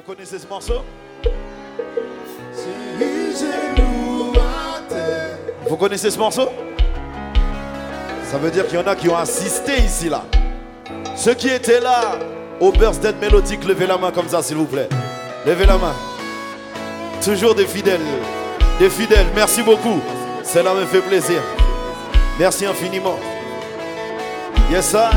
Vous connaissez ce morceau? Vous connaissez ce morceau? Ça veut dire qu'il y en a qui ont assisté ici là. Ceux qui étaient là au Birthday Melodeek, levez la main comme ça s'il vous plaît. Levez la main. Toujours des fidèles. Des fidèles, merci beaucoup. Cela me fait plaisir. Merci infiniment. Yes, I.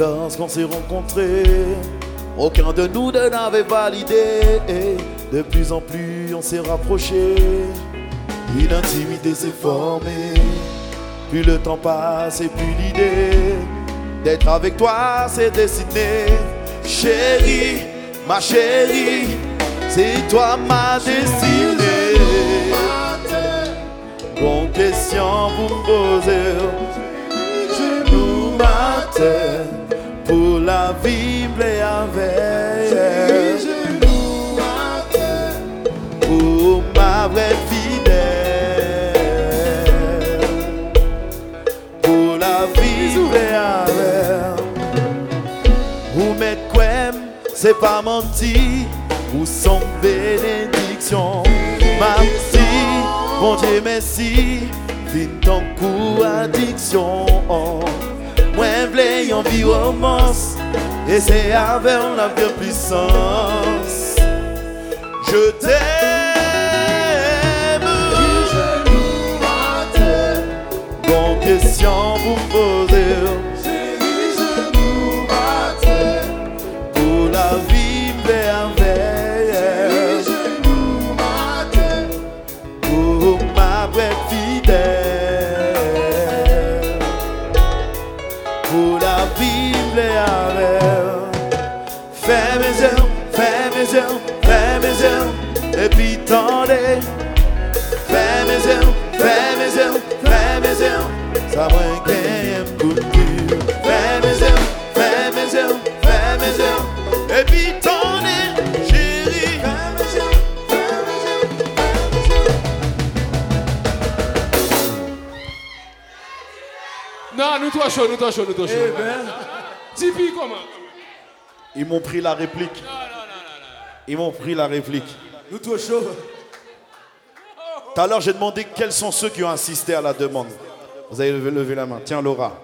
Lorsqu'on s'est rencontrés, aucun de nous ne l'avait validé. De plus en plus on s'est rapprochés, une intimité s'est formée. Plus le temps passe et plus l'idée d'être avec toi s'est dessinée. Chérie, ma chérie, c'est toi ma destinée. Bonne question vous me posez, genoux ma terre. Pour la Bible et avec pour ma vraie fidèle. Pour la Bible et avec ou met quem, c'est pas menti. Ou sans bénédiction. Merci, bon Dieu merci. Vite ton coup addiction. Mwen vle yon vi romans, et c'est avec la vie puissance. Je t'aime. Je loue ma tête. Bonne question vous posez. Chérie, je loue ma tête. Pour la vie merveilleuse. Chérie, je loue ma tête. Pour ma vraie fidèle. Et puis tendez. Fais mes yeux, ça m'a gagné un coup de cul. Fais mes yeux, et puis tendez, chérie. Non, nous trop chaud. Eh ben, Tipeee comment? Ils m'ont pris la réplique. Ils m'ont pris la réplique. Nous trop chaud. Tout à l'heure, j'ai demandé quels sont ceux qui ont assisté à la demande. Vous avez levé la main. Tiens, Laura,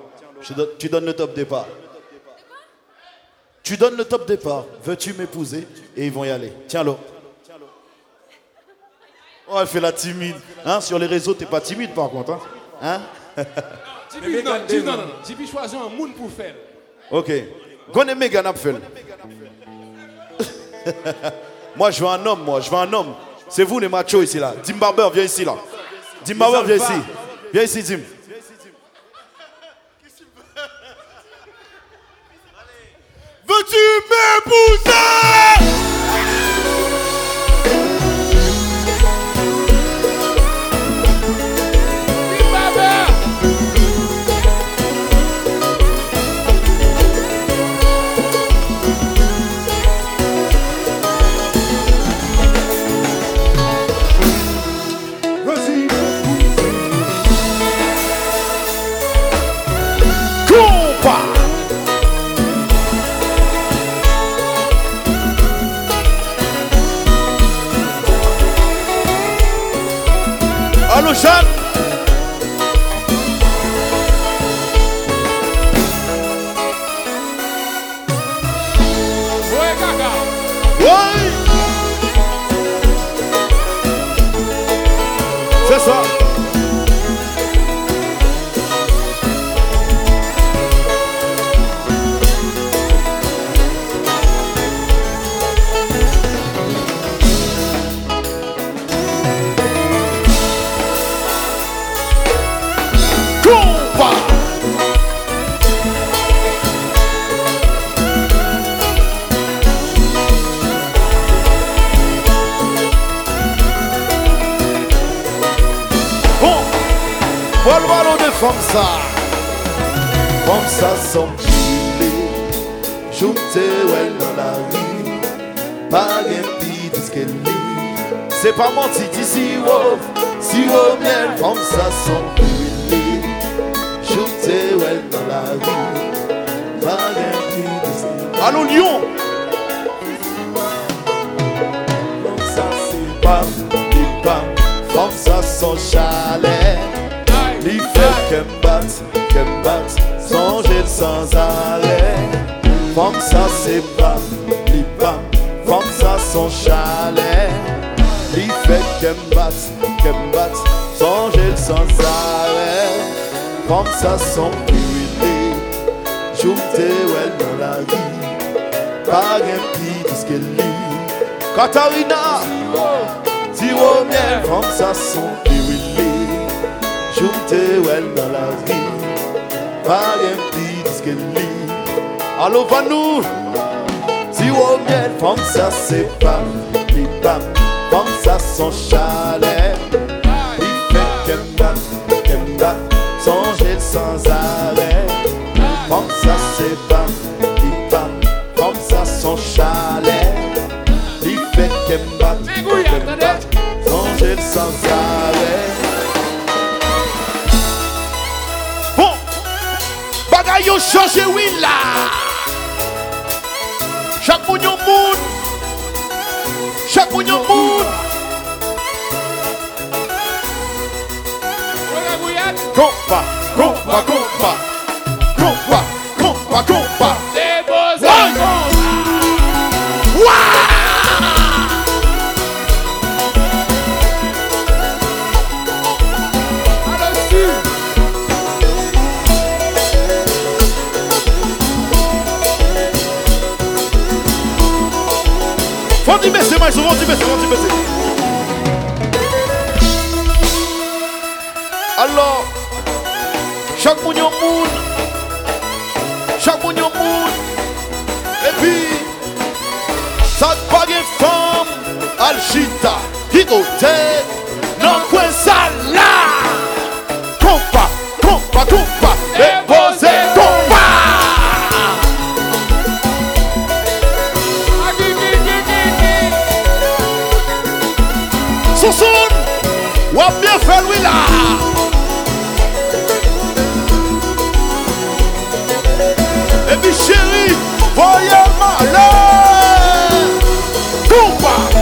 tu donnes le top départ. Tu donnes le top départ. Veux-tu m'épouser? Et ils vont y aller. Tiens, Laura. Oh, elle fait la timide. Hein? Sur les réseaux, t'es pas timide, par contre. Hein? Tipeee, non. Tipeee, choisis un monde pour faire. OK. Gone méga napfel. Moi je veux un homme. C'est vous les machos ici là. Dim Barber viens ici là. Dim Barber viens ici. Viens ici Dim. Veux-tu m'épouser? Allô, Jeanne. Ouais, caca. Ouais. C'est ça. Comme ça sans filer, Chouté ouais dans la rue, pas rien pire que lui. C'est pas mon titi si au miel comme ça son huile. Chouté ouais dans la rue, pas rien pire que lui. Allô Lyon, comme ça c'est pas, comme ça son chalet. Il fait qu'un batte, songer sans arrêt. Femme ça c'est pas, il bat, femme ça son chalet. Il fait qu'elle batte, son gel sans arrêt. Femme ça son brûlé, jouté ouais dans la rue, pas rien pire que ce qu'elle lit. Katarina, tiro miel, femme ça son brûlé, jouté ouais dans la rue, pas rien pire que ce qu'elle lit. Allô Vanou, si on vient, comme ça c'est pas, il bat, comme ça son chalet. Il fait qu'elle bat, songer sans arrêt. Comme ça c'est pas, il bat, comme ça son chalet. Il fait qu'elle bat, songer sans arrêt. Bon, bagaille au changer, oui là. Chaque moun yon moun, chaque moun yon moun. Compa, compa, compa, compa, compa, compa. Les beaux hommes. Vont-y baisser, mais vont-y baisser. Alors, chaque mounion moune, et puis, ça te pague femme, Alchita, Hidoté, non, quoi ça là? Compa, compa, compa, et posé, compa. Ou a bien fait lui là. Et puis chérie, voyez malheur. Compa.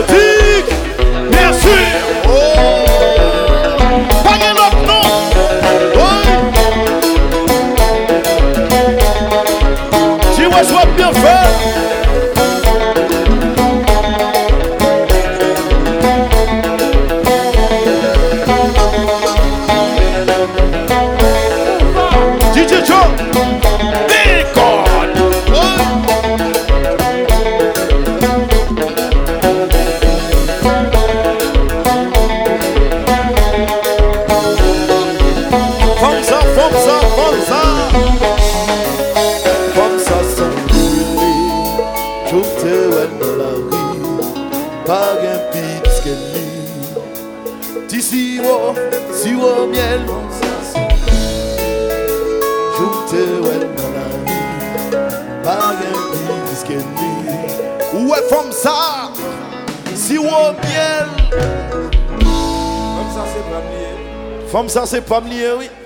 Melodeek. Merci. Pas de l'autre nom. Si vous soyez bien fait. Comme ça, si ou miel. Comme ça c'est pas miel. Comme ça c'est pas miel, oui.